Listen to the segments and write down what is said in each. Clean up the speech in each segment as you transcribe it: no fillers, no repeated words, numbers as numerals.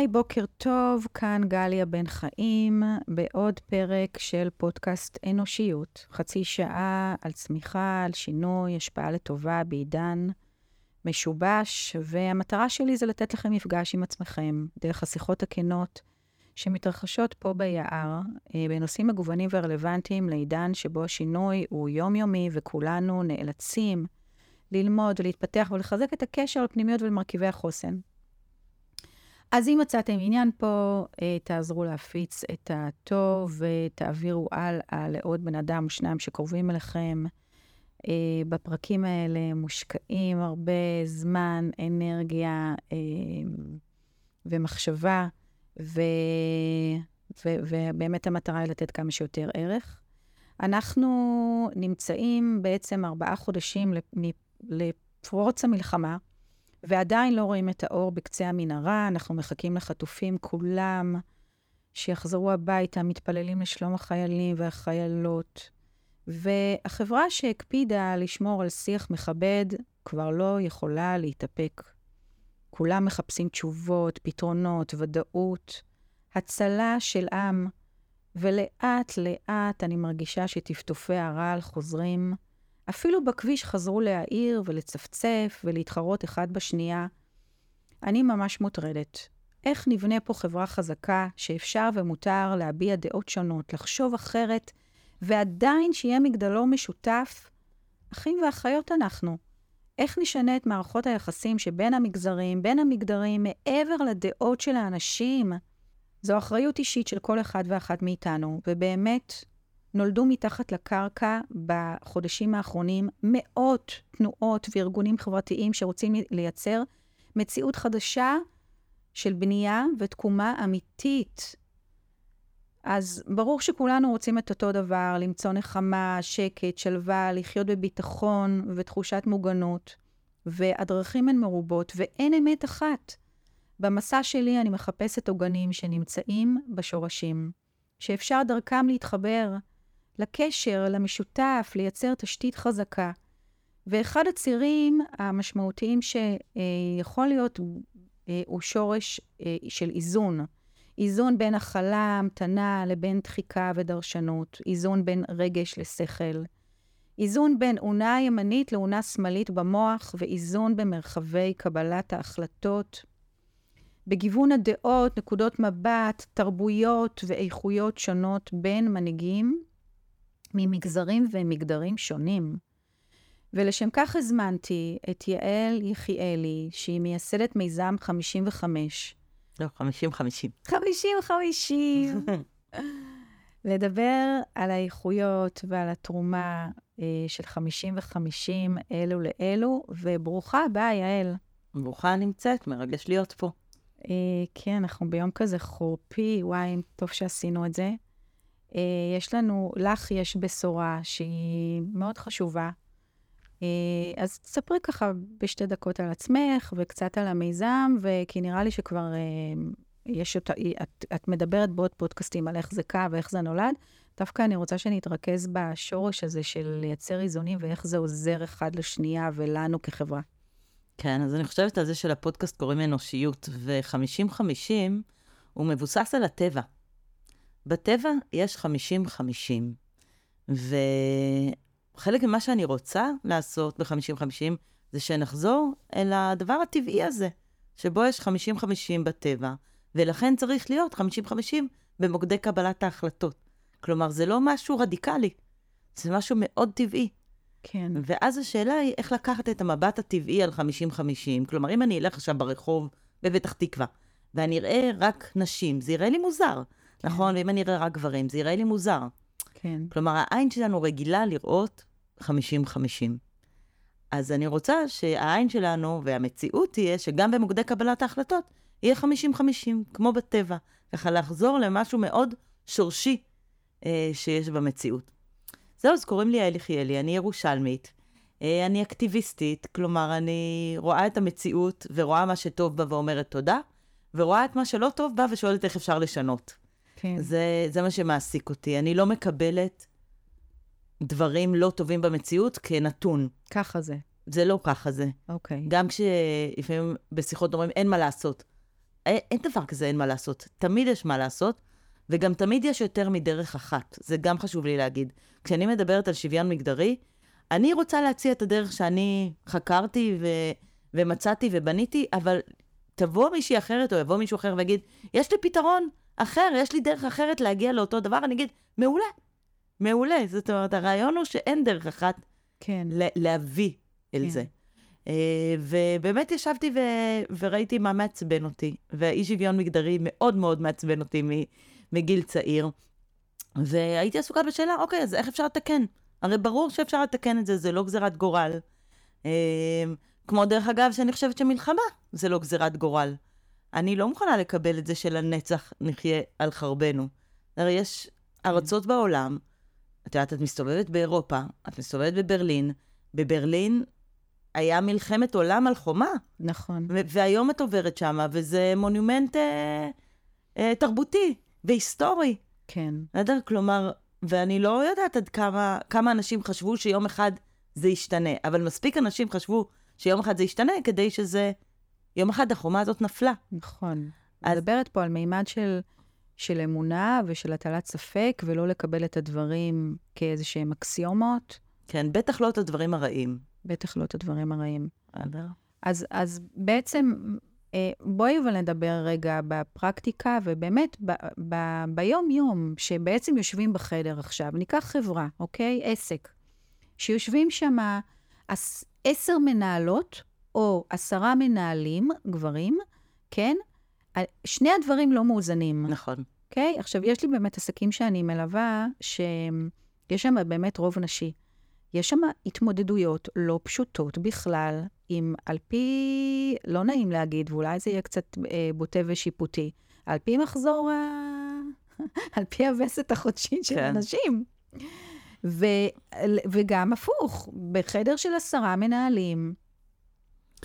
היי, בוקר טוב, כאן גליה בין חיים, בעוד פרק של פודקאסט אנושיות. חצי שעה על צמיחה, על שינוי, השפעה לטובה בעידן משובש, והמטרה שלי זה לתת לכם מפגש עם עצמכם, דרך השיחות הכנות שמתרחשות פה ביער, בנושאים מגוונים ורלוונטיים לעידן שבו השינוי הוא יומיומי וכולנו נאלצים ללמוד ולהתפתח ולחזק את הקשר לפנימיות ולמרכיבי החוסן. אז אם מצאתם עניין פה, תעזרו להפיץ את הטוב ותעבירו הלאה לעוד בן אדם או שניים שקרובים אליכם. בפרקים האלה מושקעים הרבה זמן, אנרגיה ומחשבה, ובאמת המטרה היא לתת כמה שיותר ערך. אנחנו נמצאים בעצם 4 חודשים לפרוץ המלחמה, ועדיין לא רואים את האור בקצה המנהרה, אנחנו מחכים לחטופים כולם שיחזרו הביתה, מתפללים לשלום החיילים והחיילות, והחברה שהקפידה לשמור על שיח מכבד כבר לא יכולה להתאפק. כולם מחפשים תשובות, פתרונות, ודאות, הצלה של עם, ולאט לאט אני מרגישה שטפטופי הרעל חוזרים, אפילו בכביש חזרו להעיר ולצפצף ולהתחרות אחד בשנייה. אני ממש מוטרדת. איך נבנה פה חברה חזקה שאפשר ומותר להביע דעות שונות, לחשוב אחרת, ועדיין שיהיה מגדלור משותף? אחים ואחיות אנחנו. איך נשנה את מערכות היחסים שבין המגזרים, בין המגדרים, מעבר לדעות של האנשים? זו אחריות אישית של כל אחד ואחת מאיתנו, ובאמת נולדו מתחת לקרקע בחודשים האחרונים מאות תנועות וארגונים חברתיים שרוצים לייצר מציאות חדשה של בנייה ותקומה אמיתית. אז ברור שכולנו רוצים את אותו דבר, למצוא נחמה, שקט, שלווה, לחיות בביטחון ותחושת מוגנות, והדרכים הן מרובות ואין אמת אחת. במסע שלי אני מחפשת עוגנים שנמצאים בשורשים, שאפשר דרכם להתחבר לקשר, למשותף, לייצר תשתית חזקה. ואחד הצירים המשמעותיים שיכול להיות הוא שורש של איזון. איזון בין הכלה, המתנה, לבין דחיקה ודרשנות. איזון בין רגש לשכל. איזון בין עונה ימנית לעונה שמאלית במוח, ואיזון במרחבי קבלת ההחלטות. בגיוון הדעות, נקודות מבט, תרבויות ואיכויות שונות בין מנהיגים ממגזרים ומגדרים שונים. ולשם כך הזמנתי את יעל יחיאלי, שהיא מייסדת מיזם 55. לא, 50-50. 50-50. לדבר על האיכויות ועל התרומה של 50-50 אלו לאלו, וברוכה הבאה, יעל. ברוכה נמצאת, מרגש להיות פה. כן, אנחנו ביום כזה חורפי, וואי, טוב שעשינו את זה. יש לנו, לך יש בשורה שהיא מאוד חשובה. אז תספרי ככה ב2 דקות על עצמך וקצת על המיזם, וכי נראה לי שכבר יש אותה, את מדברת בעוד פודקאסטים על איך זה קרה ואיך זה נולד. דווקא אני רוצה שנתרכז בשורש הזה של לייצר איזונים ואיך זה עוזר אחד לשנייה ולנו כחברה. כן, אז אני חושבת על זה של הפודקאסט קוראים אנושיות, ו-50-50 הוא מבוסס על הטבע. בטבע יש 50-50, וחלק ממה שאני רוצה לעשות ב-50-50 זה שנחזור אל הדבר הטבעי הזה, שבו יש 50-50 בטבע, ולכן צריך להיות 50-50 במוקדי קבלת ההחלטות. כלומר, זה לא משהו רדיקלי, זה משהו מאוד טבעי. כן. ואז השאלה היא איך לקחת את המבט הטבעי על 50-50. כלומר, אם אני אלך עכשיו ברחוב בפתח תקווה, ואני אראה רק נשים, זה יראה לי מוזר. כן. נכון? ואם אני אראה רק גברים, זה יראה לי מוזר. כן. כלומר, העין שלנו רגילה לראות 50-50. אז אני רוצה שהעין שלנו והמציאות תהיה שגם במוקדי קבלת ההחלטות יהיה 50-50, כמו בטבע. ככה לחזור למשהו מאוד שורשי שיש במציאות. זהו, אז קוראים לי יעל יחיאלי, אני ירושלמית, אני אקטיביסטית, כלומר אני רואה את המציאות ורואה מה שטוב בה ואומרת תודה, ורואה את מה שלא טוב בה ושואלת איך אפשר לשנות. כן. זה מה שמעסיק אותי, אני לא מקבלת דברים לא טובים במציאות כנתון. ככה זה. זה לא ככה זה. אוקיי. גם כשלפעמים בשיחות אומרים אין מה לעשות, אין דבר כזה, אין מה לעשות. תמיד יש מה לעשות, וגם תמיד יש יותר מדרך אחת. זה גם חשוב לי להגיד. כשאני מדברת על שוויון מגדרי, אני רוצה להציע את הדרך שאני חקרתי ומצאתי ובניתי, אבל תבוא מישהי אחרת או יבוא מישהו אחר ויגיד, יש לי פתרון אחר, יש לי דרך אחרת להגיע לאותו דבר, אני אגיד, מעולה, מעולה. זאת אומרת, הרעיון הוא שאין דרך אחת להביא אל זה. ובאמת ישבתי וראיתי מה מעצבן אותי, והאי שוויון מגדרי מאוד מאוד מעצבן אותי מגיל צעיר, והייתי עסוקה בשאלה, אוקיי, אז איך אפשר לתקן? הרי ברור שאפשר לתקן את זה, זה לא גזירת גורל. כמו דרך אגב שאני חושבת שמלחמה זה לא גזירת גורל. אני לא מוכנה לקבל את זה של הנצח נחיה על חרבנו. הרי יש ארצות בעולם, את יודעת, את מסתובבת באירופה, את מסתובבת בברלין, בברלין היה מלחמת עולם על חומה. נכון. והיום את עוברת שמה, וזה מונומנט תרבותי והיסטורי. כן. נדר, כלומר, ואני לא יודעת עד כמה אנשים חשבו שיום אחד זה ישתנה, אבל מספיק אנשים חשבו שיום אחד זה ישתנה, כדי שזה, יום אחד החומה הזאת נפלה. נכון. אז מדברת פה על מימד של אמונה ושל הטלת ספק, ולא לקבל את הדברים כאיזשהם אקסיומות. כן, בטח לא את הדברים הרעים. בטח לא את הדברים הרעים. אז בעצם, בואי אבל נדבר רגע בפרקטיקה, ובאמת ביום-יום, שבעצם יושבים בחדר עכשיו, ניקח חברה, אוקיי? עסק. שיושבים שם 10 מנהלות, או 10 מנהלים, גברים, כן? שני הדברים לא מאוזנים. נכון. אוקיי? עכשיו, יש לי באמת עסקים שאני מלווה, שיש שם באמת רוב נשי. יש שם התמודדויות לא פשוטות בכלל, אם על פי, לא נעים להגיד, ואולי זה יהיה קצת בוטה ושיפוטי, על פי מחזור, על פי הווסת החודשית של אנשים. וגם הפוך, בחדר של 10 מנהלים,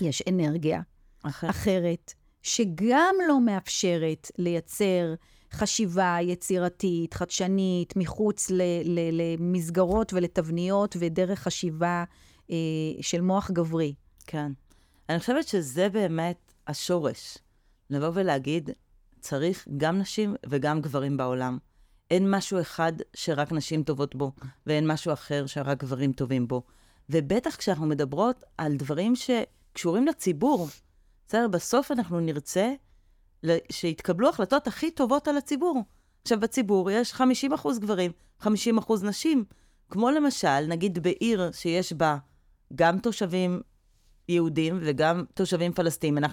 יש אנרגיה אחרת, שגם לא מאפשרת לייצר חשיבה יצירתית, חדשנית, מחוץ למסגרות ולתבניות ודרך חשיבה של מוח גברי. כן. אני חושבת שזה באמת השורש. לבוא ולהגיד, צריך גם נשים וגם גברים בעולם. אין משהו אחד שרק נשים טובות בו, ואין משהו אחר שרק גברים טובים בו. ובטח כשאנחנו מדברות על דברים שקשורים לציבור, בסדר, בסוף אנחנו נרצה שיתקבלו החלטות הכי טובות על הציבור. עכשיו, בציבור יש 50% גברים, 50% נשים. כמו למשל, נגיד בעיר שיש בה גם תושבים יהודים וגם תושבים פלסטינים.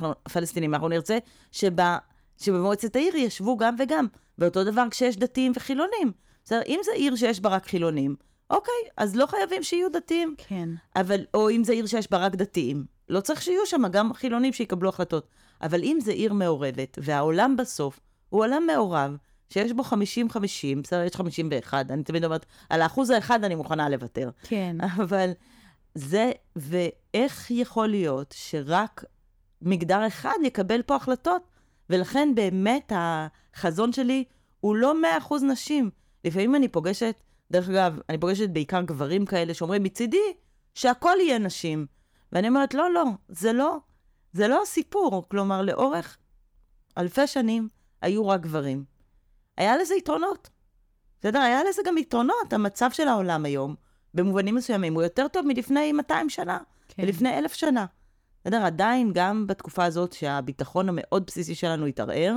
אנחנו נרצה שבמועצת העיר ישבו גם וגם. ואותו דבר כשיש דתיים וחילונים. בסדר, אם זה עיר שיש בה רק חילונים, אוקיי, אז לא חייבים שיהיו דתיים. כן. אבל, או אם זה עיר שיש בה רק דתיים. לא צריך שיהיו שם גם חילונים שיקבלו החלטות. אבל אם זה עיר מעורבת, והעולם בסוף הוא עולם מעורב, שיש בו 50-50, בסדר, יש 51, אני תמיד אומרת, על האחוז האחד אני מוכנה לוותר. כן. אבל זה, ואיך יכול להיות שרק מגדר אחד יקבל פה החלטות? ולכן באמת החזון שלי הוא לא 100% נשים. לפעמים אני פוגשת, דרך אגב, אני פוגשת בעיקר גברים כאלה שאומרים מצידי שהכל יהיה נשים. ואני אומרת, לא, לא, זה לא הסיפור. כלומר, לאורך אלפי שנים היו רק גברים. היה לזה יתרונות. בסדר, היה לזה גם יתרונות. המצב של העולם היום, במובנים מסוימים, הוא יותר טוב מלפני 200 שנה, ולפני 1,000 שנה. בסדר, עדיין, גם בתקופה הזאת שהביטחון המאוד בסיסי שלנו התערער,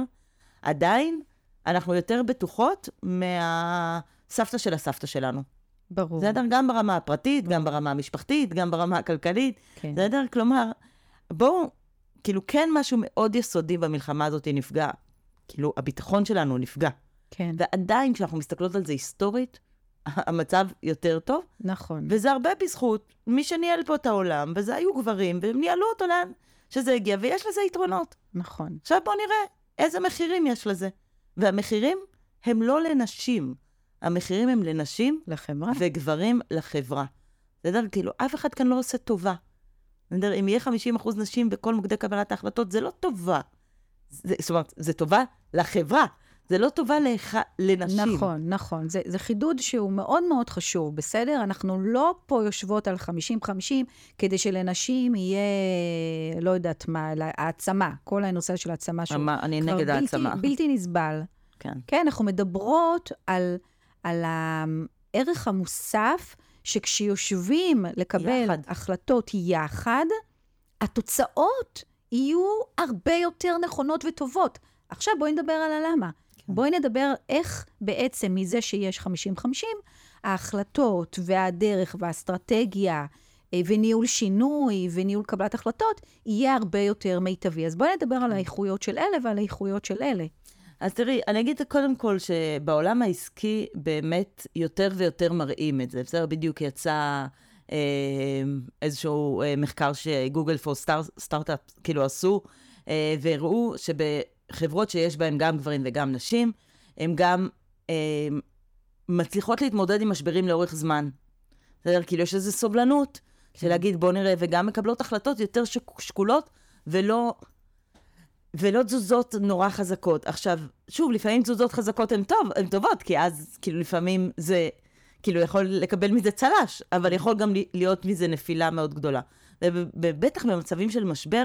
עדיין אנחנו יותר בטוחות מהסבתא של הסבתא שלנו. ברור. בסדר, גם ברמה הפרטית, ברור. גם ברמה המשפחתית, גם ברמה הכלכלית. כן. בסדר, כלומר, בואו, כאילו כן משהו מאוד יסודי במלחמה הזאת נפגע. כאילו, הביטחון שלנו נפגע. כן. ועדיין כשאנחנו מסתכלות על זה היסטורית, המצב יותר טוב. נכון. וזה הרבה בזכות מי שניהל פה את העולם, וזה היו גברים, והם ניהלו אותו להם, שזה הגיע, ויש לזה יתרונות. נכון. עכשיו בואו נראה איזה מחירים יש לזה. והמחירים הם לא לנשים. המחירים הם לנשים לחברה. וגברים לחברה. זה דבר, כאילו, אף אחד כאן לא עושה טובה. זה דבר, אם יהיה 50% נשים בכל מוקדי קבלת ההחלטות, זה לא טובה. זאת אומרת, זה טובה לחברה. זה לא טובה לנשים. נכון, נכון. זה חידוד שהוא מאוד מאוד חשוב, בסדר? אנחנו לא פה יושבות על 50-50, כדי שלנשים יהיה, לא יודעת מה, העצמה, כל הנושא של העצמה. אני נגד העצמה. בלתי נסבל. כן, אנחנו מדברות על הערך המוסף, שכשיושבים לקבל החלטות יחד, התוצאות יהיו הרבה יותר נכונות וטובות. עכשיו בואי נדבר על הלמה. כן. בואי נדבר איך בעצם מזה שיש 50-50, ההחלטות והדרך והאסטרטגיה וניהול שינוי וניהול קבלת החלטות, יהיה הרבה יותר מיטבי. אז בואי נדבר על האיכויות של אלה ועל האיכויות של אלה. אז תראי, אני אגיד קודם כל שבעולם העסקי באמת יותר ויותר מראים את זה. בסדר, בדיוק יצא איזשהו מחקר שגוגל פור סטארט-אפ כאילו עשו, והראו שבחברות שיש בהן גם גברים וגם נשים, הן גם מצליחות להתמודד עם משברים לאורך זמן. בסדר, כאילו יש איזו סובלנות של להגיד בוא נראה, וגם מקבלות החלטות יותר שקולות ולא תזוזות נורא חזקות. עכשיו, שוב, לפעמים תזוזות חזקות הן טובות, כי אז, כאילו, לפעמים זה, כאילו, יכול לקבל מזה צלש, אבל יכול גם להיות מזה נפילה מאוד גדולה. ובטח במצבים של משבר,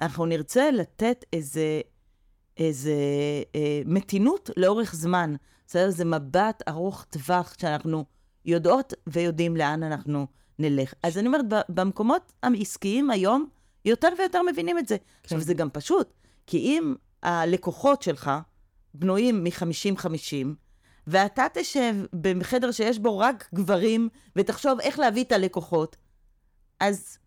אנחנו נרצה לתת איזה מתינות לאורך זמן. בסדר? זה מבט ארוך טווח שאנחנו יודעות ויודעים לאן אנחנו נלך. אז אני אומרת, במקומות העסקיים היום, יותר ויותר מבינים את זה. כן. עכשיו, זה גם פשוט. כי אם הלקוחות שלך בנויים מ-50-50, ואתה תשב בחדר שיש בו רק גברים, ותחשוב איך להביא את הלקוחות, אז...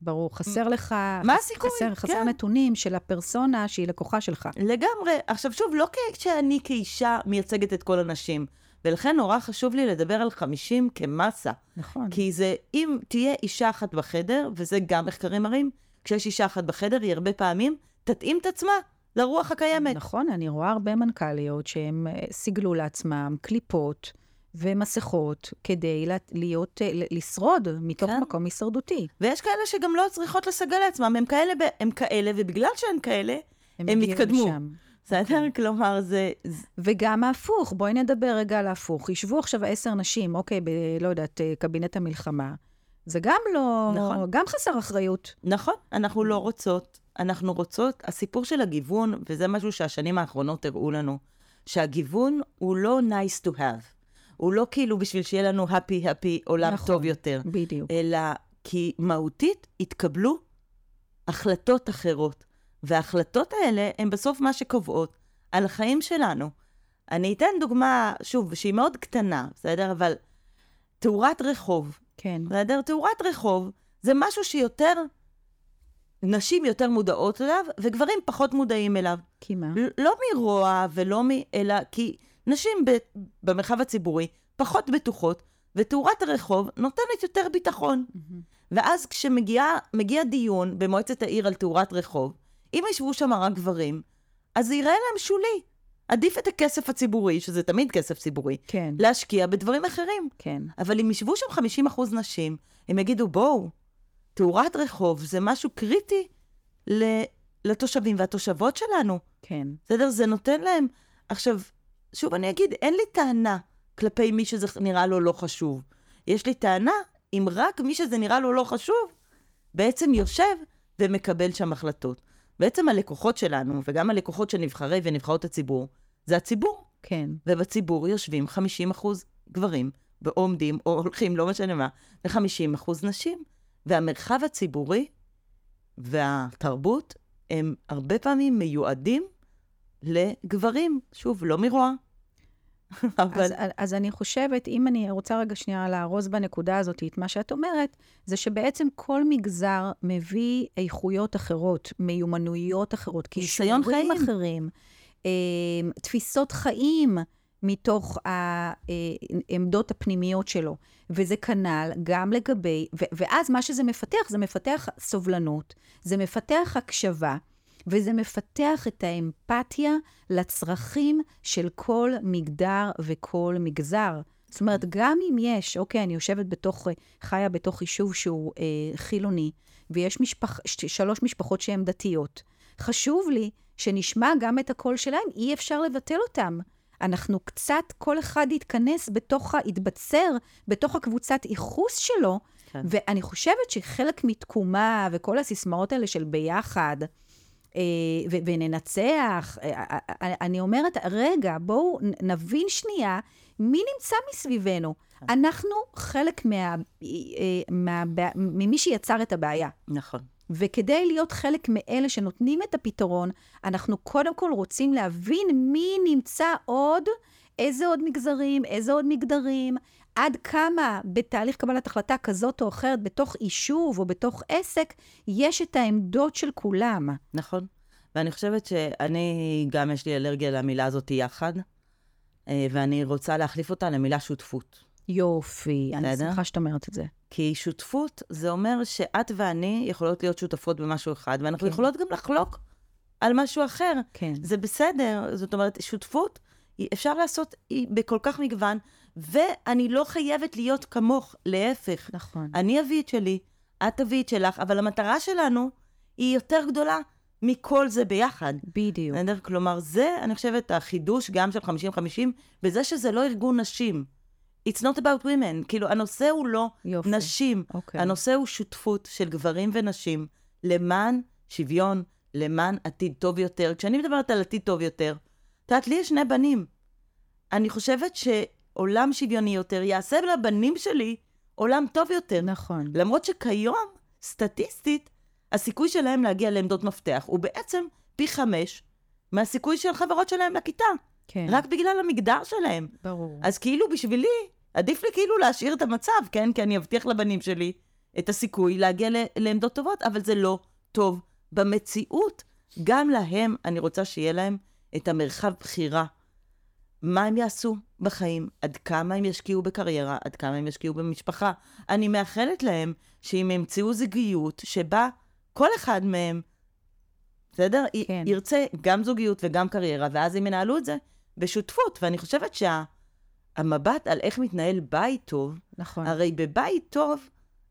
ברור, חסר לך... מה הסיכוי? חסר נתונים של הפרסונה שהיא לקוחה שלך. לגמרי. עכשיו שוב, לא כשאני כאישה מייצגת את כל הנשים, ולכן נורא חשוב לי לדבר על 50 כמסה. נכון. כי זה, אם תהיה אישה אחת בחדר, וזה גם מחקרים מראים, כשיש אישה אחת בחדר, היא הרבה פעמים... תתאים את עצמה לרוח הקיימת. נכון, אני רואה הרבה מנכ"ליות שהם סיגלו לעצמם קליפות ומסכות כדי להיות, לשרוד מתוך מקום הישרדותי. ויש כאלה שגם לא צריכות לסגל לעצמם, הם כאלה, ובגלל שהן כאלה, הם מתקדמו. בסדר? כלומר, זה... וגם ההפוך, בואי נדבר רגע על ההפוך. ישבו עכשיו 10 נשים, אוקיי, לא יודעת, קבינט המלחמה. זה גם לא... נכון. גם חסר אחריות. נכון, אנחנו לא רוצות. אנחנו רוצות, הסיפור של הגיוון, וזה משהו שהשנים האחרונות הראו לנו, שהגיוון הוא לא nice to have. הוא לא כאילו בשביל שיהיה לנו happy happy עולם טוב יותר. בדיוק. אלא כי מהותית התקבלו החלטות אחרות. וההחלטות האלה הן בסוף מה שקובעות על החיים שלנו. אני אתן דוגמה, שוב, שהיא מאוד קטנה, בסדר? אבל תאורת רחוב. כן. בסדר? תאורת רחוב זה משהו שיותר... נשים יותר מודעות אליו, וגברים פחות מודעים אליו. כי מה? לא מרוע ולא אלא כי נשים במרחב הציבורי פחות בטוחות, ותאורת הרחוב נותנת יותר ביטחון. ואז כשמגיע דיון במועצת העיר על תאורת רחוב, אם ישבו שם רק גברים, אז זה יראה להם שולי. עדיף את הכסף הציבורי, שזה תמיד כסף ציבורי, כן. להשקיע בדברים אחרים. כן. אבל אם ישבו שם 50% נשים, הם יגידו, בואו, תאורת רחוב זה משהו קריטי לתושבים והתושבות שלנו. כן. בסדר? זה נותן להם. עכשיו, שוב, אני אגיד, אין לי טענה כלפי מי שזה נראה לו לא חשוב. יש לי טענה אם רק מי שזה נראה לו לא חשוב, בעצם יושב ומקבל שם החלטות. בעצם הלקוחות שלנו, וגם הלקוחות של נבחרי ונבחרות הציבור, זה הציבור. כן. ובציבור יושבים 50% גברים, ועומדים, או הולכים, לא משנה מה, ו50% נשים. והמרחב הציבורי והתרבות הם הרבה פעמים מיועדים לגברים, שוב, לא מרוע. אז אני חושבת, אם אני רוצה רגע שנייה להרוז בנקודה הזאת, את מה שאת אומרת, זה שבעצם כל מגזר מביא איכויות אחרות, מיומנויות אחרות, ניסיון חיים אחרים, תפיסות חיים מתוך העמדות הפנימיות שלו, וזה כנל גם לגבי, ואז מה שזה מפתח, זה מפתח סובלנות, זה מפתח הקשבה, וזה מפתח את האמפתיה לצרכים של כל מגדר וכל מגזר. זאת אומרת, גם אם יש, אוקיי, אני יושבת חיה בתוך יישוב שהוא חילוני, ויש 3 משפחות שהן דתיות, חשוב לי שנשמע גם את הקול שלהם, אי אפשר לבטל אותם. אנחנו קצת, כל אחד יתכנס בתוך, יתבצר בתוך הקבוצת איחוס שלו, כן. ואני חושבת שחלק מתקומה וכל הסיסמאות האלה של ביחד, וננצח, אני אומרת, רגע, בואו נבין שנייה, מי נמצא מסביבנו? אנחנו חלק ממי שיצר את הבעיה. נכון. וכדי להיות חלק מאלה שנותנים את הפתרון, אנחנו קודם כל רוצים להבין מי נמצא עוד, איזה עוד מגזרים, איזה עוד מגדרים, עד כמה בתהליך קבלת החלטה כזאת או אחרת, בתוך יישוב או בתוך עסק, יש את העמדות של כולם. נכון. ואני חושבת שאני גם יש לי אלרגיה למילה הזאת יחד, ואני רוצה להחליף אותה למילה שותפות. יופי, אני שמחה שאת אומרת את זה. כי שותפות זה אומר שאת ואני יכולות להיות שותפות במשהו אחד, ואנחנו יכולות גם לחלוק על משהו אחר. זה בסדר, זאת אומרת, שותפות אפשר לעשות בכל כך מגוון, ואני לא חייבת להיות כמוך, להפך. נכון. אני אביא את שלי, את תביא את שלך, אבל המטרה שלנו היא יותר גדולה מכל זה ביחד. בדיוק. כלומר, זה, אני חושבת, החידוש גם של 50-50, בזה שזה לא ארגון נשים. It's not about women. כאילו, הנושא הוא לא יופי. נשים. Okay. הנושא הוא שותפות של גברים ונשים, למען שוויון, למען עתיד טוב יותר. כשאני מדברת על עתיד טוב יותר, תעת לי יש שני בנים. אני חושבת שעולם שוויוני יותר יעשה לבנים שלי עולם טוב יותר. נכון. למרות שכיום, סטטיסטית, הסיכוי שלהם להגיע לעמדות מפתח הוא בעצם פי 5 מהסיכוי של חברות שלהם לכיתה. כן. רק בגלל המגדר שלהם. ברור. אז כאילו בשבילי, עדיף לי כאילו להשאיר את המצב, כן? כי אני אבטיח לבנים שלי את הסיכוי להגיע לעמדות טובות, אבל זה לא טוב. במציאות, גם להם, אני רוצה שיהיה להם את המרחב בחירה. מה הם יעשו בחיים? עד כמה הם ישקיעו בקריירה? עד כמה הם ישקיעו במשפחה? אני מאחלת להם שאם ימצאו זוגיות שבה כל אחד מהם, בסדר? כן. ירצה גם זוגיות וגם קריירה, ואז הם ינהלו את זה בשותפות. ואני חושבת שהמבט על איך מתנהל בית טוב, נכון. הרי בבית טוב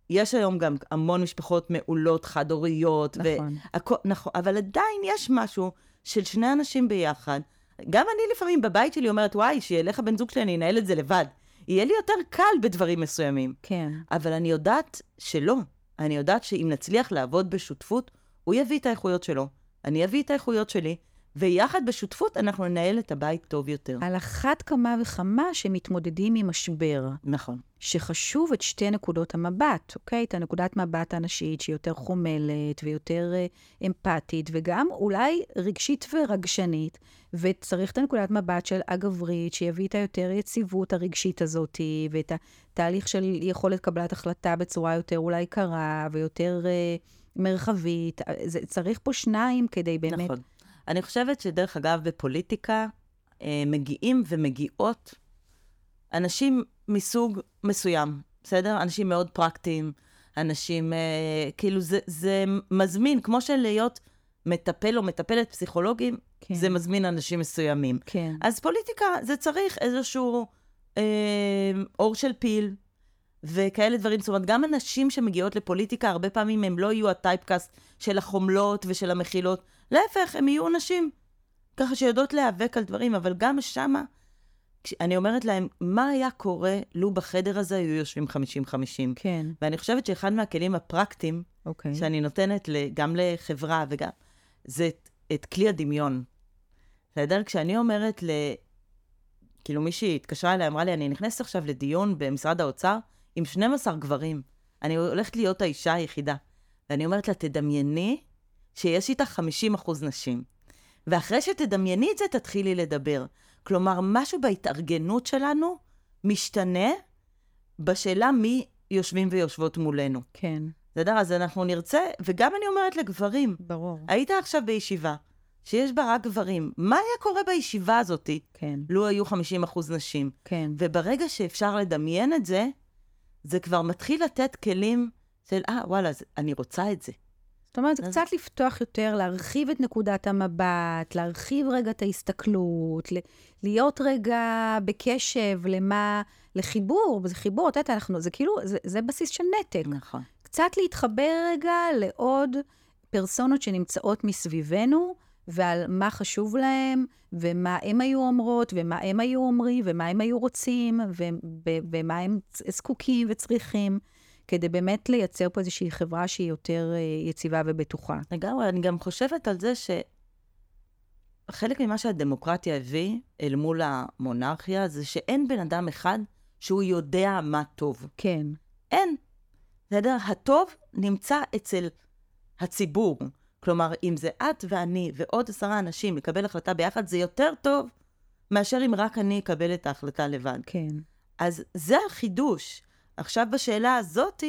יש היום גם המון משפחות מעולות, חד-הוריות. נכון. נכון. אבל עדיין יש משהו של שני אנשים ביחד. גם אני לפעמים בבית שלי אומרת, וואי, שיהיה לך בן זוג שלי, אני אנהל את זה לבד. יהיה לי יותר קל בדברים מסוימים. כן. אבל אני יודעת שלא. אני יודעת שאם נצליח לעבוד בשותפות, הוא יביא את האיכויות שלו, אני אביא את האיכויות שלי, ויחד בשותפות אנחנו ננהל את הבית טוב יותר. על אחת כמה וכמה שמתמודדים עם משבר. נכון. שחשוב את שתי נקודות המבט, אוקיי? את הנקודת מבט הנשית שהיא יותר חומלת ויותר אמפתית, וגם אולי רגשית ורגשנית, וצריך את הנקודת מבט של הגברית, שיביא את היותר יציבות הרגשית הזאת, ואת התהליך של יכולת קבלת החלטה בצורה יותר אולי קרה, ויותר מרחבית. זה, צריך פה שניים כדי באמת... נכון. אני חושבת שדרך אגב בפוליטיקה מגיעים ומגיעות אנשים מסוג מסוים, בסדר? אנשים מאוד פרקטיים, אנשים כאילו זה מזמין, כמו של להיות מטפל או מטפלת פסיכולוגים, כן. זה מזמין אנשים מסוימים. כן. אז פוליטיקה זה צריך איזשהו אור של פיל, וכאלה דברים, זאת אומרת, גם אנשים שמגיעות לפוליטיקה, הרבה פעמים הם לא יהיו הטייפקאסט של החומלות ושל המחילות, להפך, הם יהיו נשים, ככה שיודעות להיאבק על דברים, אבל גם שמה, אני אומרת להם, מה היה קורה לו בחדר הזה היו יושבים 50-50? כן. ואני חושבת שאחד מהכלים הפרקטיים, אוקיי. שאני נותנת גם לחברה וגם, זה את כלי הדמיון. בסדר? כשאני אומרת כאילו מישהי התקשרה אליי, אמרה לי, אני נכנסת עכשיו לדיון במשרד האוצר, עם 12 גברים, אני הולכת להיות האישה היחידה, ואני אומרת לה, תדמייני שיש איתך 50% נשים, ואחרי שתדמייני את זה, תתחילי לדבר. כלומר, משהו בהתארגנות שלנו משתנה בשאלה מי יושבים ויושבות מולנו. כן. בסדר, אז אנחנו נרצה, וגם אני אומרת לגברים, ברור. היית עכשיו בישיבה, שיש בה רק גברים, מה היה קורה בישיבה הזאת? כן. לו היו 50% נשים. כן. וברגע שאפשר לדמיין את זה, זה כבר מתחיל לתת כלים של, וואלה, אני רוצה את זה. זאת אומרת, זה קצת לפתוח יותר, להרחיב את נקודת המבט, להרחיב רגע את ההסתכלות, להיות רגע בקשב למה, לחיבור, זה חיבור, זה כאילו, זה בסיס של נתק. נכון. קצת להתחבר רגע לעוד פרסונות שנמצאות מסביבנו, ועל מה חשוב להם, ומה הם היו אומרות, ומה הם היו אומרים, ומה הם היו רוצים, ומה הם זקוקים וצריכים, כדי באמת לייצר פה איזושהי חברה שהיא יותר יציבה ובטוחה. לגמרי, אני גם חושבת על זה שחלק ממה שהדמוקרטיה הביא אל מול המונרכיה, זה שאין בן אדם אחד שהוא יודע מה טוב. כן. אין. זה יודע, הטוב נמצא אצל הציבור. כלומר, אם זה את ואני ועוד 10 אנשים לקבל החלטה ביחד, זה יותר טוב מאשר אם רק אני אקבל את ההחלטה לבד. כן. אז זה החידוש. עכשיו בשאלה הזאת,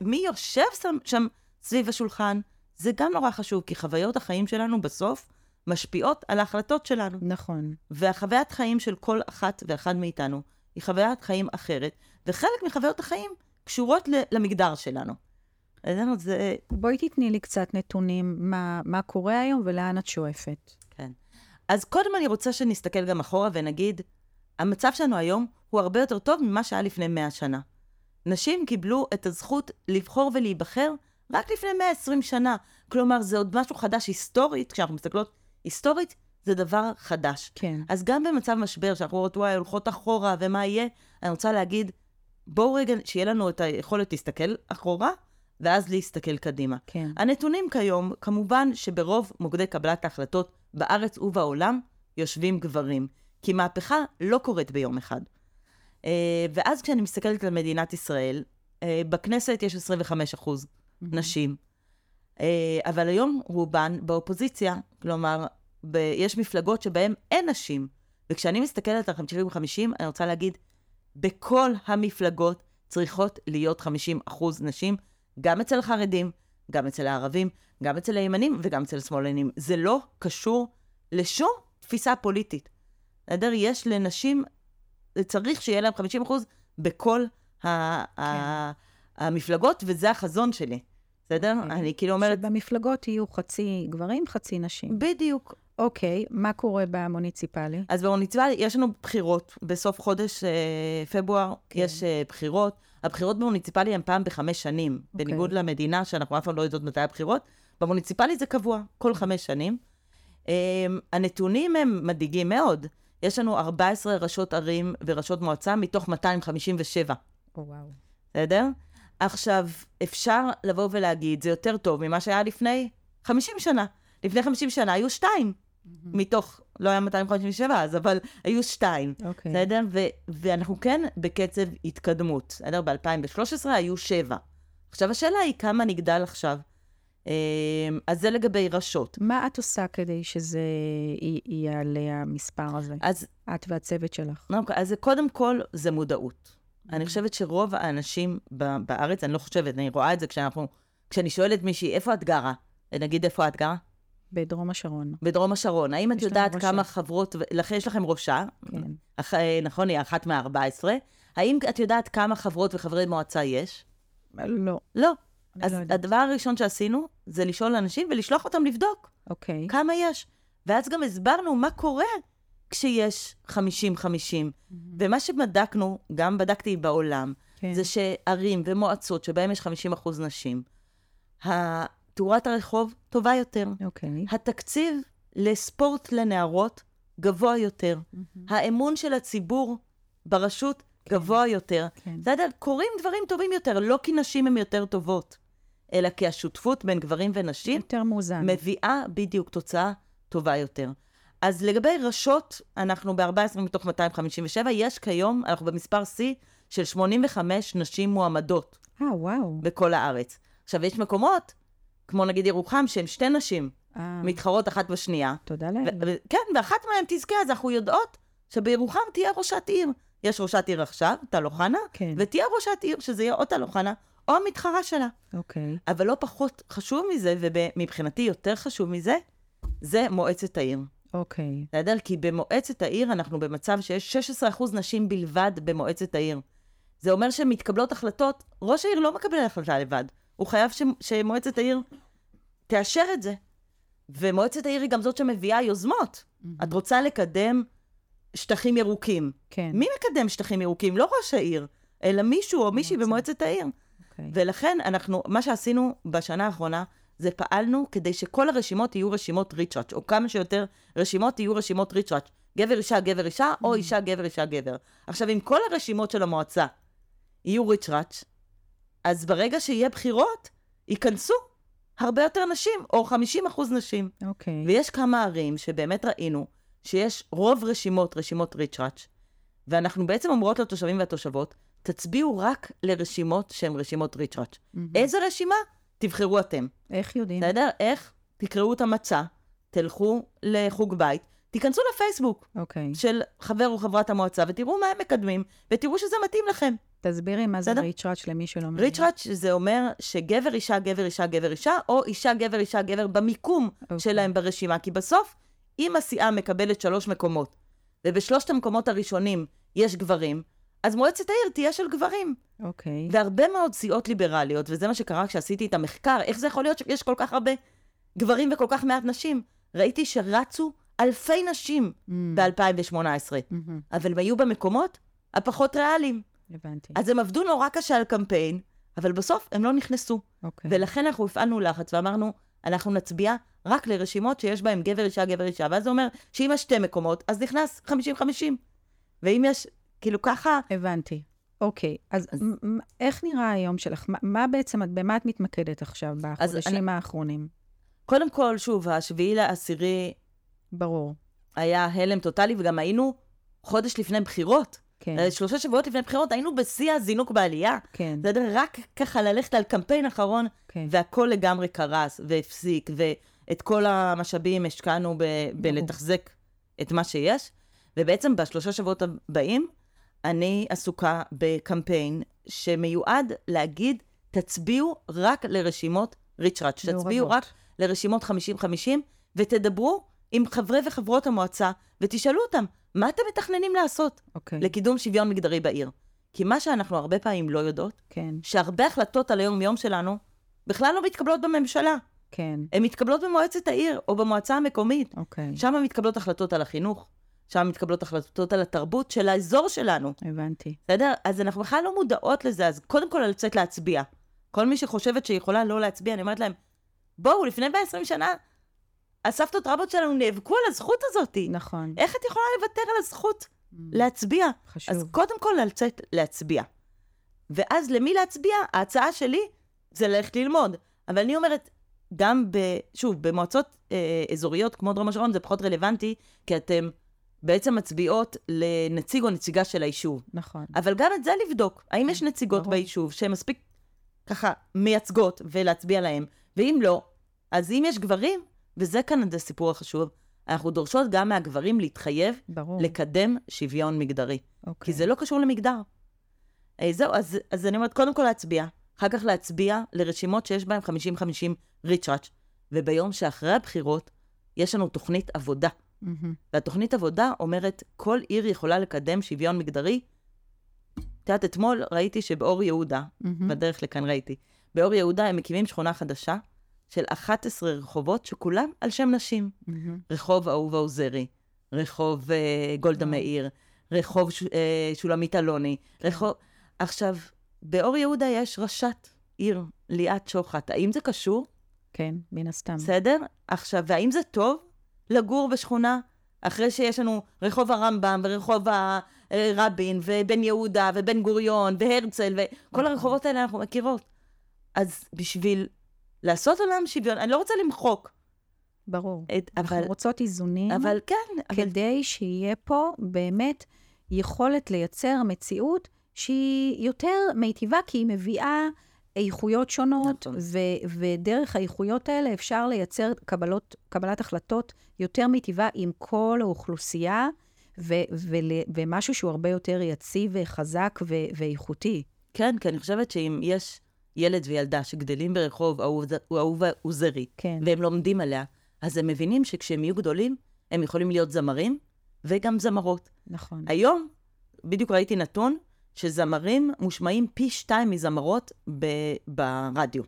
מי יושב שם סביב השולחן? זה גם נורא חשוב, כי חוויות החיים שלנו בסוף משפיעות על ההחלטות שלנו. נכון. והחוויית חיים של כל אחת ואחד מאיתנו היא חוויית חיים אחרת, וחלק מחוויות החיים קשורות למגדר שלנו. זה... בואי תתני לי קצת נתונים מה קורה היום ולאן את שואפת. כן. אז קודם אני רוצה שנסתכל גם אחורה ונגיד, המצב שלנו היום הוא הרבה יותר טוב ממה שהיה לפני 100 שנה. נשים קיבלו את הזכות לבחור ולהיבחר רק לפני 120 שנה. כלומר, זה עוד משהו חדש היסטורית, כשאנחנו מסתכלות היסטורית, זה דבר חדש. כן. אז גם במצב משבר, שאנחנו רואות, וואי, הולכות אחורה ומה יהיה, אני רוצה להגיד, בואו רגע שיהיה לנו את היכולת להסתכל אחורה, ואז להסתכל קדימה. כן. הנתונים כיום, כמובן שברוב מוקדי קבלת ההחלטות בארץ ובעולם, יושבים גברים. כי מהפכה לא קורית ביום אחד. ואז כשאני מסתכלת למדינת ישראל, בכנסת יש 25% נשים. אבל היום רובן באופוזיציה. כלומר, יש מפלגות שבהן אין נשים. וכשאני מסתכלת על 50-50, אני רוצה להגיד, בכל המפלגות צריכות להיות 50% נשים, גם אצל החרדים, גם אצל הערבים, גם אצל הימנים וגם אצל השמאלנים. זה לא קשור לשום תפיסה פוליטית. יש לנשים, צריך שיהיה להם 50% בכל המפלגות, וזה החזון שלי. בסדר? אני כאילו אומרת... שבמפלגות יהיו חצי גברים, חצי נשים. בדיוק. אוקיי, מה קורה במוניציפלי? אז במוניציפלי יש לנו בחירות. בסוף חודש פברואר יש בחירות. הבחירות במוניציפלי הן פעם ב5 שנים, בניגוד למדינה, שאנחנו אף פעם לא יודעות מתי הבחירות. במוניציפלי זה קבוע, כל 5 שנים. הנתונים הם מדאיגים מאוד. יש לנו 14 ראשות ערים וראשות מועצה מתוך 257. וואו. בסדר? עכשיו, אפשר לבוא ולהגיד, זה יותר טוב ממה שהיה לפני 50 שנה. לפני 50 שנה היו 2 מתוך, לא היה 257 אז, אבל היו 2. בסדר? ואנחנו כן בקצב התקדמות. בסדר? ב-2013 היו 7. עכשיו, השאלה היא כמה נגדל עכשיו. אז זה לגבי רשות. מה את עושה כדי שזה יעלה המספר הזה? אז, את והצוות שלך. אז קודם כל, זה מודעות. אני חושבת שרוב האנשים בארץ, אני לא חושבת, אני רואה את זה כשאני שואלת מישהי, איפה את גרה? נגיד, איפה את גרה? בדרום השרון. בדרום השרון. האם את יודעת כמה חברות, יש לכם ראשה? כן. נכון, היא 1 מה-14. האם את יודעת כמה חברות וחברי מועצה יש? לא. לא. אז הדבר הראשון שעשינו, זה לשאול לאנשים ולשלוח אותם לבדוק. אוקיי. כמה יש. ואז גם הסברנו מה קורה כשיש 50-50. ומה שבדקנו, גם בדקתי בעולם, זה שערים ומועצות שבהם יש 50% נשים, תאורת הרחוב טובה יותר. אוקיי. התקציב לספורט לנערות גבוה יותר. האמון של הציבור ברשות גבוה יותר. זה עדיין, קוראים דברים טובים יותר, לא כי נשים הן יותר טובות, אלא כי השותפות בין גברים ונשים יותר מאוזן. מביאה בדיוק תוצאה טובה יותר. אז לגבי רשות, אנחנו ב-14 מתוך 257, יש כיום, אנחנו במספר C של 85 נשים מועמדות. וואו. בכל הארץ. עכשיו, יש מקומות, כמו נגיד ירוחם, שהן 2 נשים מתחרות אחת בשנייה. תודה להם. כן, ואחת מהן תזכה, אז אנחנו יודעות שבירוחם תהיה ראשת עיר. יש ראשת עיר עכשיו, תלוחנה, כן. ותהיה ראשת עיר שזה יהיה או תלוחנה, או המתחרה שלה. אוקיי. אבל לא פחות חשוב מזה, ומבחינתי יותר חשוב מזה, זה מועצת העיר. אוקיי. לדעת, כי במועצת העיר אנחנו במצב שיש 16% נשים בלבד במועצת העיר. זה אומר שמתקבלות החלטות, ראש העיר לא מקבל החלטה לבד. הוא חייב שמועצת העיר תאשר את זה. ומועצת העיר היא גם זאת שמביאה יוזמות. את רוצה לקדם שטחים ירוקים. כן. מי מקדם שטחים ירוקים? לא ראש העיר, אלא מישהו או מישהי במועצת העיר. ולכן אנחנו, מה שעשינו בשנה האחרונה, זה פעלנו כדי שכל הרשימות יהיו רשימות ריצ'אץ', או כמה שיותר רשימות יהיו רשימות ריצ'אץ'. גבר אישה, גבר אישה, או אישה, גבר אישה, גבר. עכשיו, אם כל הרשימות של המועצה יהיו ריצ'אץ', אז ברגע שיהיה בחירות, ייכנסו הרבה יותר נשים, או 50% נשים. אוקיי. ויש כמה ערים שבאמת ראינו שיש רוב רשימות ריצ'ראץ', ואנחנו בעצם אומרות לתושבים והתושבות, תצביעו רק לרשימות שהן רשימות ריצ'ראץ'. איזה רשימה? תבחרו אתם. איך יודעים? תדע, איך? תקראו את המצע, תלכו לחוג בית, תיכנסו לפייסבוק של חבר או חברת המועצה, ותראו מה הם מקדמים, ותראו שזה מתאים לכם. תסבירי מה זה ריצ'ראץ' למי שלא מבין. ריצ'ראץ' זה אומר שגבר אישה, גבר אישה, גבר אישה, או אישה, גבר אישה, גבר במיקום שלהם ברשימה, כי בסוף, אם הסיעה מקבלת 3 מקומות, ובשלושת המקומות הראשונים יש גברים, אז מועצת העיר תהיה של גברים. אוקיי. והרבה מאוד סיעות ליברליות, וזה מה שקרה כשעשיתי את המחקר, איך זה יכול להיות שיש כל כך הרבה גברים וכל כך מעט נשים? ראיתי שרצו 2,000 נשים ב-2018, אבל הם היו במקומות הפחות ריאליים. הבנתי. אז הם עבדו נורא קשה על קמפיין, אבל בסוף הם לא נכנסו. אוקיי. ולכן אנחנו הפעלנו לחץ ואמרנו, אנחנו נצביע רק לרשימות שיש בהן גבר אישה, גבר אישה, ואז זה אומר שאם יש 2 מקומות, אז נכנס 50-50. ואם יש, כאילו ככה... הבנתי. אוקיי, אז איך נראה היום שלך? מה בעצם, במה את מתמקדת עכשיו בחודשים האחרונים? קודם כל, שוב, 7/10... ברור. היה הלם טוטלי, וגם היינו חודש לפני בחירות. כן. 3 שבועות לפני בחירות, היינו בשיא הזינוק בעלייה. כן. זה רק ככה ללכת על קמפיין אחרון, כן. והכל לגמרי קרס והפסיק, את כל המשאבים השקענו בלתחזק את מה שיש, ובעצם ב3 שבועות הבאים, אני עסוקה בקמפיין שמיועד להגיד, תצביעו רק לרשימות ריצ'ראץ', תצביעו רק לרשימות 50-50, ותדברו עם חברי וחברות המועצה, ותשאלו אותם, מה אתם מתכננים לעשות לקידום שוויון מגדרי בעיר? כי מה שאנחנו הרבה פעמים לא יודעות, שהרבה החלטות על היום-יום שלנו, בכלל לא מתקבלות בממשלה. כן. הן מתקבלות במועצת העיר, או במועצה המקומית. אוקיי. שם מתקבלות החלטות על החינוך, שם מתקבלות החלטות על התרבות של האזור שלנו. הבנתי. בסדר? אז אנחנו בכלל לא מודעות לזה, אז קודם כל לצאת להצביע. כל מי שחושבת שיכולה לא להצביע, אני אומרת להם, בואו, לפני 20 שנה, הסבתות רבות שלנו נאבקו על הזכות הזאת. נכון. איך את יכולה לוותר על הזכות להצביע? חשוב. אז קודם כל לצאת להצביע. ואז למי להצביע? ההצעה שלי זה ללכת ללמוד. אבל אני אומרת, גם, שוב, במועצות אזוריות כמו דרום השרון, זה פחות רלוונטי, כי אתם בעצם מצביעות לנציג או נציגה של היישוב. נכון. אבל גם את זה לבדוק. האם יש נציגות ביישוב שהן מספיק ככה מייצגות ולהצביע להם? ואם לא, אז אם יש גברים, וזה כאן זה סיפור החשוב, אנחנו דורשות גם מהגברים להתחייב לקדם שוויון מגדרי. אוקיי. כי זה לא קשור למגדר. זהו, אז אני אומרת, קודם כל להצביע. אחר כך להצביע לרשימות שיש בהן 50-50 ריצ'ראץ', וביום שאחרי הבחירות יש לנו תוכנית עבודה. והתוכנית עבודה אומרת, כל עיר יכולה לקדם שוויון מגדרי. תעת, אתמול ראיתי שבאור יהודה, בדרך לכאן ראיתי, באור יהודה הם מקימים שכונה חדשה של 11 רחובות שכולם על שם נשים. רחוב אהובה עוזרי, רחוב גולדה מאיר, רחוב שולמית אלוני, רחוב... עכשיו... באור יהודה יש ראשת עיר, ליאת שוחט. האם זה קשור? כן, מן הסתם. בסדר? עכשיו, והאם זה טוב לגור בשכונה? אחרי שיש לנו רחוב הרמב"ם ורחוב הרבין ובן יהודה ובן גוריון והרצל וכל הרחובות האלה אנחנו מכירות. אז בשביל לעשות עולם שוויון, אני לא רוצה למחוק. ברור. אנחנו רוצות איזונים. אבל כן. כדי שיהיה פה באמת יכולת לייצר מציאות שהיא יותר מיטיבה, כי היא מביאה איכויות שונות, ודרך האיכויות האלה אפשר לייצר קבלת החלטות יותר מיטיבה עם כל האוכלוסייה, ומשהו שהוא הרבה יותר יציב וחזק ואיכותי. כן, כי אני חושבת שאם יש ילד וילדה שגדלים ברחוב אהובה עוזרי, והם לומדים עליה, אז הם מבינים שכשהם יהיו גדולים, הם יכולים להיות זמרים וגם זמרות. נכון. היום, בדיוק ראיתי נתון, שזמרים מושמעים פי 2 מזמרות ברדיו.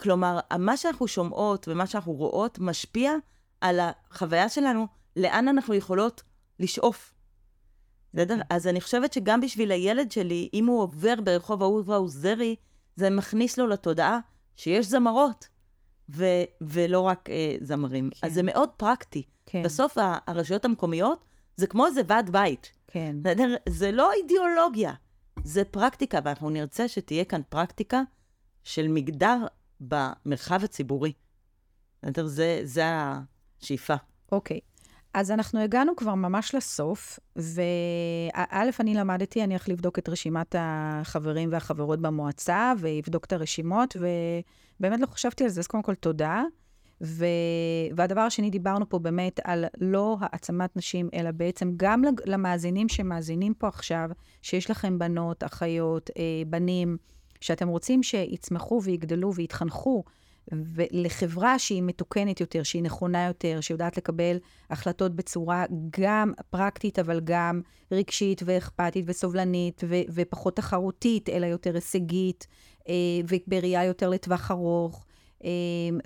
כלומר, מה שאנחנו שומעות ומה שאנחנו רואות משפיע על החוויה שלנו, לאן אנחנו יכולות לשאוף. אז אני חושבת שגם בשביל הילד שלי, אם הוא עובר ברחוב אהובה עוזרי, זה מכניס לו לתודעה שיש זמרות, ולא רק זמרים. אז זה מאוד פרקטי. בסוף הרשויות המקומיות, זה כמו איזה ועד בית. זה לא אידיאולוגיה, זה פרקטיקה, ואנחנו נרצה שתהיה כאן פרקטיקה של מגדר במרחב הציבורי. זה השאיפה. אוקיי. אז אנחנו הגענו כבר ממש לסוף, וא' אני למדתי, אני הולך לבדוק את רשימת החברים והחברות במועצה, ויבדוק את הרשימות, ובאמת לא חשבתי על זה, אז קודם כל תודה. והדבר השני, דיברנו פה באמת על לא העצמת נשים, אלא בעצם גם למאזינים שמאזינים פה עכשיו, שיש לכם בנות, אחיות, בנים, שאתם רוצים שיצמחו ויגדלו ויתחנכו, ולחברה שהיא מתוקנת יותר, שהיא נכונה יותר, שיודעת לקבל החלטות בצורה גם פרקטית, אבל גם רגשית ואכפתית וסובלנית, ופחות תחרותית, אלא יותר הישגית, ובראייה יותר לטווח ארוך,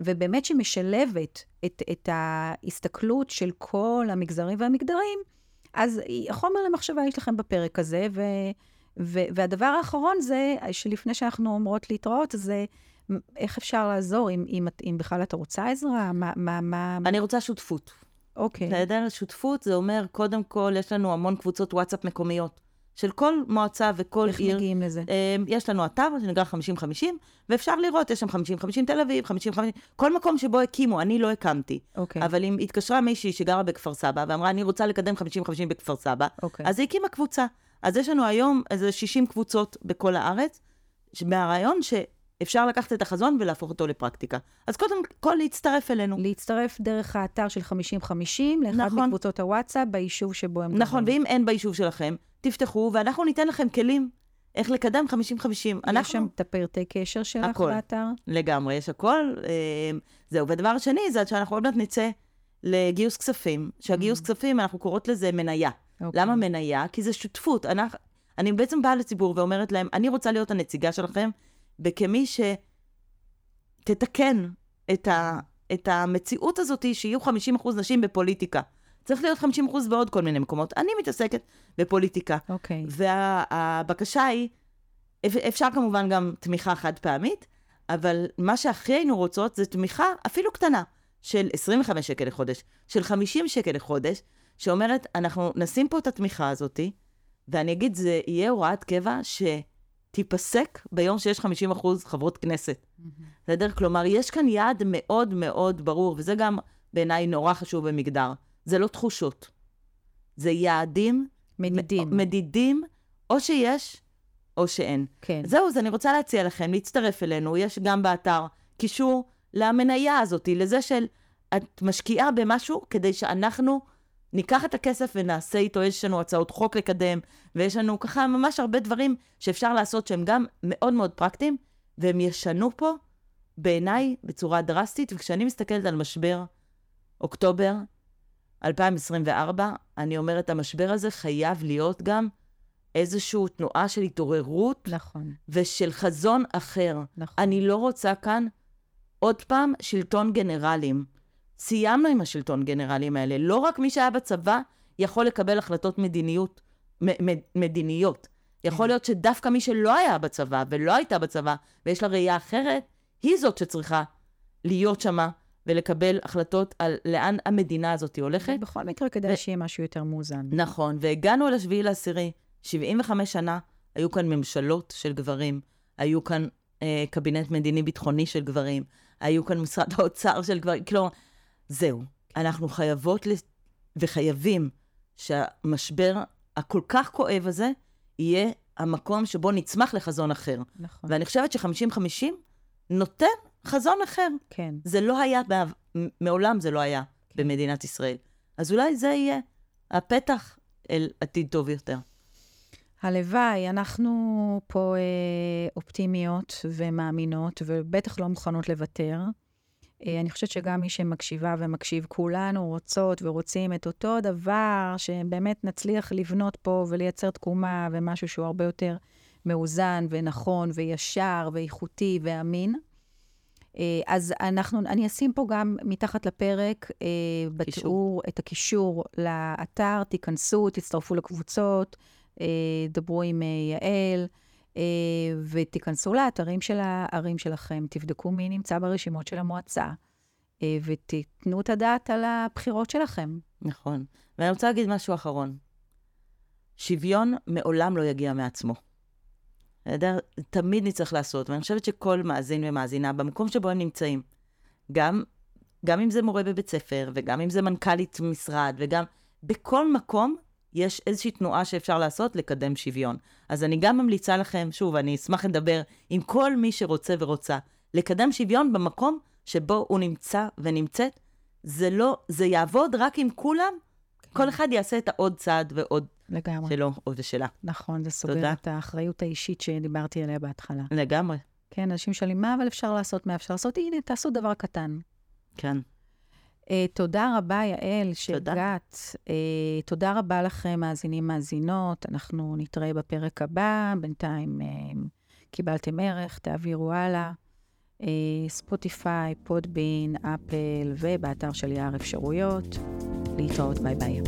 ובאמת שמשלבת את ההסתכלות של כל המגזרים והמגדרים, אז חומר למחשבה יש לכם בפרק הזה, והדבר האחרון זה, שלפני שאנחנו אומרות להתראות, זה איך אפשר לעזור, אם בכלל אתה רוצה עזרה? אני רוצה שותפות. אוקיי. לדעת שותפות, זה אומר, קודם כל, יש לנו המון קבוצות וואטסאפ מקומיות, של כל מועצה וכל עיר. איך מגיעים לזה? יש לנו אתר, שנקרא 50-50, ואפשר לראות, יש שם 50-50 תל אביב, 50-50, כל מקום שבו הקימו, אני לא הקמתי. אוקיי. אבל אם התקשרה מישהי שגרה בכפר סבא, ואמרה, אני רוצה לקדם 50-50 בכפר סבא, אז היא הקימה קבוצה. אז יש לנו היום, אז 60 קבוצות בכל הארץ, מהרעיון ש אפשר לקחת את החזון ולהפוך אותו לפרקטיקה. אז קודם כל להצטרף אלינו. להצטרף דרך האתר של 50-50, לאחד מקבוצות הוואטסאפ, ביישוב שבו הם... נכון, ואם אין ביישוב שלכם, תפתחו, ואנחנו ניתן לכם כלים איך לקדם 50-50. יש שם את הפרטי קשר שלך באתר? לגמרי, יש הכל. זהו, ודבר שני, זה שאנחנו עוד מעט נצא לגיוס כספים, שהגיוס כספים, אנחנו קוראות לזה מניה. למה מניה? כי זה שותפות. אני בעצם באה לציבור ואומרת להם, אני רוצה להיות הנציגה שלכם, וכמי שתתקן את המציאות הזאת שיהיו 50% נשים בפוליטיקה. צריך להיות 50% בעוד כל מיני מקומות. אני מתעסקת בפוליטיקה. אוקיי. והבקשה היא, אפשר כמובן גם תמיכה חד פעמית, אבל מה שהכי היינו רוצות זה תמיכה אפילו קטנה, של 25 שקל לחודש, של 50 שקל לחודש, שאומרת, אנחנו נשים פה את התמיכה הזאת, ואני אגיד, זה יהיה הוראת קבע תיפסק ביום שיש 50% חברות כנסת. בסדר? כלומר, יש כאן יעד מאוד מאוד ברור, וזה גם בעיניי נורא חשוב במגדר. זה לא תחושות. זה יעדים מדידים, או שיש, או שאין. זהו, אז אני רוצה להציע לכם, להצטרף אלינו. יש גם באתר קישור למניה הזאת, לזה של את משקיעה במשהו, כדי שאנחנו ניקח את הכסף ונעשה איתו, יש לנו הצעות חוק לקדם, ויש לנו ככה ממש הרבה דברים שאפשר לעשות, שהם גם מאוד מאוד פרקטיים, והם ישנו פה בעיניי בצורה דרסטית, וכשאני מסתכלת על משבר אוקטובר 2024, אני אומרת, המשבר הזה חייב להיות גם איזושהי תנועה של התעוררות, נכון. ושל חזון אחר. נכון. אני לא רוצה כאן עוד פעם שלטון גנרלים, סיימנו עם השלטון גנרלים האלה. לא רק מי שהיה בצבא יכול לקבל החלטות מדיניות. יכול להיות שדווקא מי שלא היה בצבא ולא הייתה בצבא, ויש לה ראייה אחרת, היא זאת שצריכה להיות שמה ולקבל החלטות על לאן המדינה הזאת הולכת. בכל מקרה כדאי שיהיה משהו יותר מאוזן. נכון, והגענו ל7.10, 75 שנה, היו כאן ממשלות של גברים, היו כאן קבינט מדיני-ביטחוני של גברים, היו כאן משרד האוצר של גברים, כלומר, זהו, אנחנו חייבות וחייבים שהמשבר הכל כך כואב הזה יהיה המקום שבו נצמח לחזון אחר. נכון. ואני חושבת ש50-50 נותן חזון אחר. כן. זה לא היה, מעולם זה לא היה כן. במדינת ישראל. אז אולי זה יהיה הפתח אל עתיד טוב יותר. הלוואי, אנחנו פה אופטימיות ומאמינות, ובטח לא מוכנות לוותר. אני חושבת שגם מי שמקשיבה ומקשיב, כולנו רוצות ורוצים את אותו דבר, שבאמת נצליח לבנות פה ולייצר תקומה, ומשהו שהוא הרבה יותר מאוזן ונכון וישר ואיכותי ואמין. אז אני אשים פה גם מתחת לפרק, בתיאור את הקישור לאתר, תיכנסו, תצטרפו לקבוצות, דברו עם יעל, ותיכנסו לאתרים של הערים שלכם, תבדקו מי נמצא ברשימות של המועצה, ותתנו את הדעת על הבחירות שלכם. נכון. ואני רוצה להגיד משהו אחרון. שוויון מעולם לא יגיע מעצמו. תמיד נצטרך לעשות, ואני חושבת שכל מאזין ומאזינה, במקום שבו הם נמצאים, גם אם זה מורה בבית ספר, וגם אם זה מנכ"לית משרד, וגם בכל מקום, יש איזושהי תנועה שאפשר לעשות לקדם שוויון. אז אני גם ממליצה לכם, שוב, אני אשמח לדבר עם כל מי שרוצה ורוצה, לקדם שוויון במקום שבו הוא נמצא ונמצאת, זה יעבוד רק עם כולם, כל אחד יעשה את העוד צעד ועוד לגמרי. שלו או ושלה. נכון, זה סוגר תודה. את האחריות האישית שדיברתי עליה בהתחלה. לגמרי. כן, אנשים שואלים, מה אבל אפשר לעשות, מה אפשר לעשות? הנה, תעשו דבר קטן. כן. תודה רבה, יעל, שהגעת. תודה רבה לכם, מאזינים, מאזינות. אנחנו נתראה בפרק הבא. בינתיים קיבלתם ערך, תעבירו הלאה. ספוטיפיי, פודבין, אפל, ובאתר של יער אפשרויות. להתראות, ביי ביי.